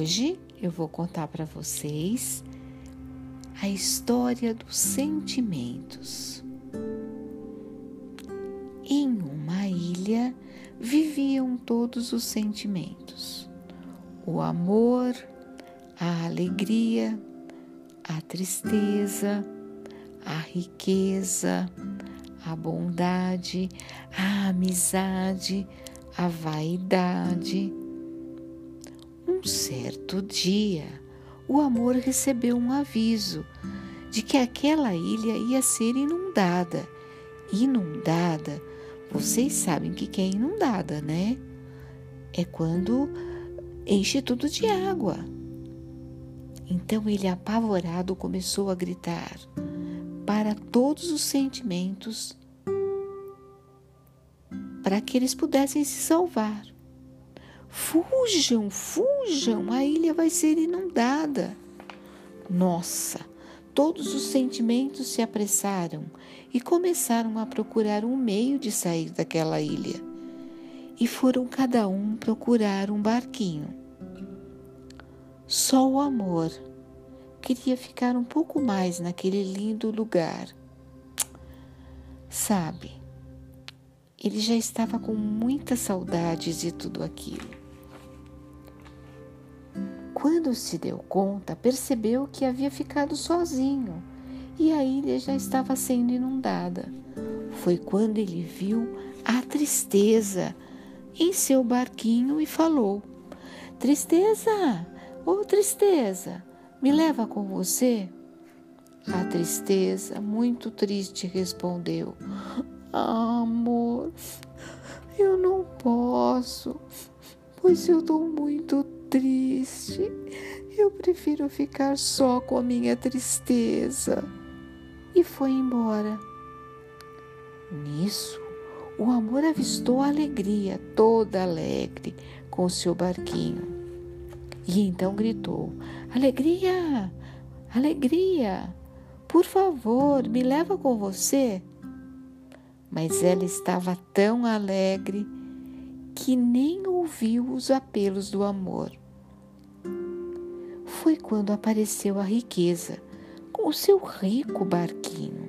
Hoje eu vou contar para vocês a história dos sentimentos. Em uma ilha viviam todos os sentimentos: o amor, a alegria, a tristeza, a riqueza, a bondade, a amizade, a vaidade. Um certo dia, o amor recebeu um aviso de que aquela ilha ia ser inundada. Inundada, vocês sabem o que é inundada, né? É quando enche tudo de água. Então ele, apavorado, começou a gritar para todos os sentimentos, para que eles pudessem se salvar. Fujam, fujam, a ilha vai ser inundada. Nossa, todos os sentimentos se apressaram e começaram a procurar um meio de sair daquela ilha. E foram cada um procurar um barquinho. Só o amor queria ficar um pouco mais naquele lindo lugar. Sabe, ele já estava com muitas saudades de tudo aquilo. Quando se deu conta, percebeu que havia ficado sozinho e a ilha já estava sendo inundada. Foi quando ele viu a tristeza em seu barquinho e falou: "Tristeza, ô tristeza, me leva com você?" A tristeza, muito triste, respondeu: "Ah, amor, eu não posso, pois eu estou muito triste. Eu prefiro ficar só com a minha tristeza." E foi embora. Nisso, o amor avistou a alegria, toda alegre, com seu barquinho. E então gritou: "Alegria, alegria, por favor, me leva com você." Mas ela estava tão alegre que nem ouviu os apelos do amor. Foi quando apareceu a riqueza com o seu rico barquinho.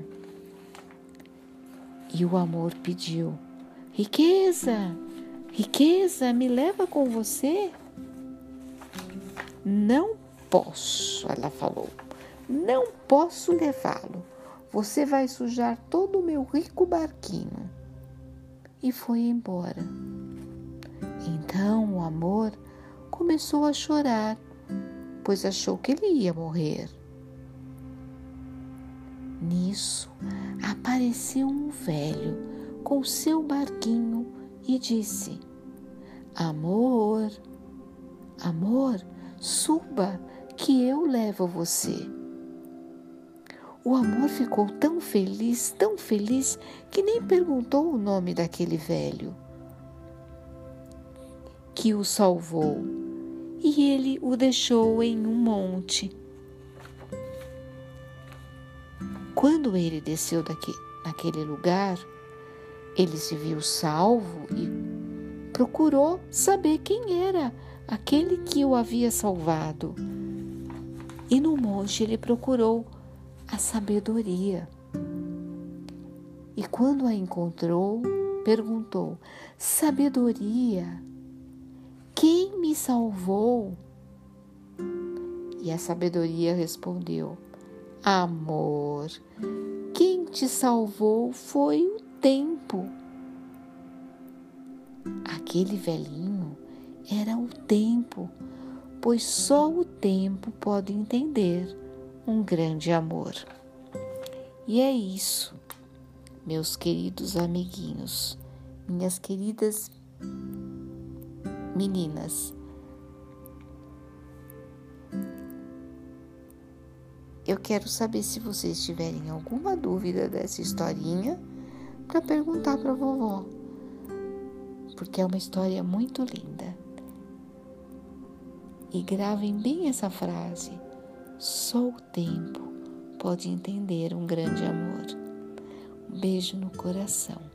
E o amor pediu: "Riqueza, riqueza, me leva com você?" "Não posso", ela falou. "Não posso levá-lo. Você vai sujar todo o meu rico barquinho." E foi embora. Então o amor começou a chorar, pois achou que ele ia morrer. Nisso, apareceu um velho com seu barquinho e disse: "Amor, amor, suba, que eu levo você." O amor ficou tão feliz, que nem perguntou o nome daquele velho que o salvou, e ele o deixou em um monte. Quando ele desceu naquele lugar, ele se viu salvo e procurou saber quem era aquele que o havia salvado. E no monte ele procurou a sabedoria. E quando a encontrou, perguntou: "Sabedoria, quem me salvou?" E a sabedoria respondeu: "Amor, quem te salvou foi o tempo." Aquele velhinho era o tempo, pois só o tempo pode entender um grande amor. E é isso, meus queridos amiguinhos, minhas queridas meninas. Eu quero saber se vocês tiverem alguma dúvida dessa historinha para perguntar para a vovó, porque é uma história muito linda. E gravem bem essa frase: só o tempo pode entender um grande amor. Um beijo no coração.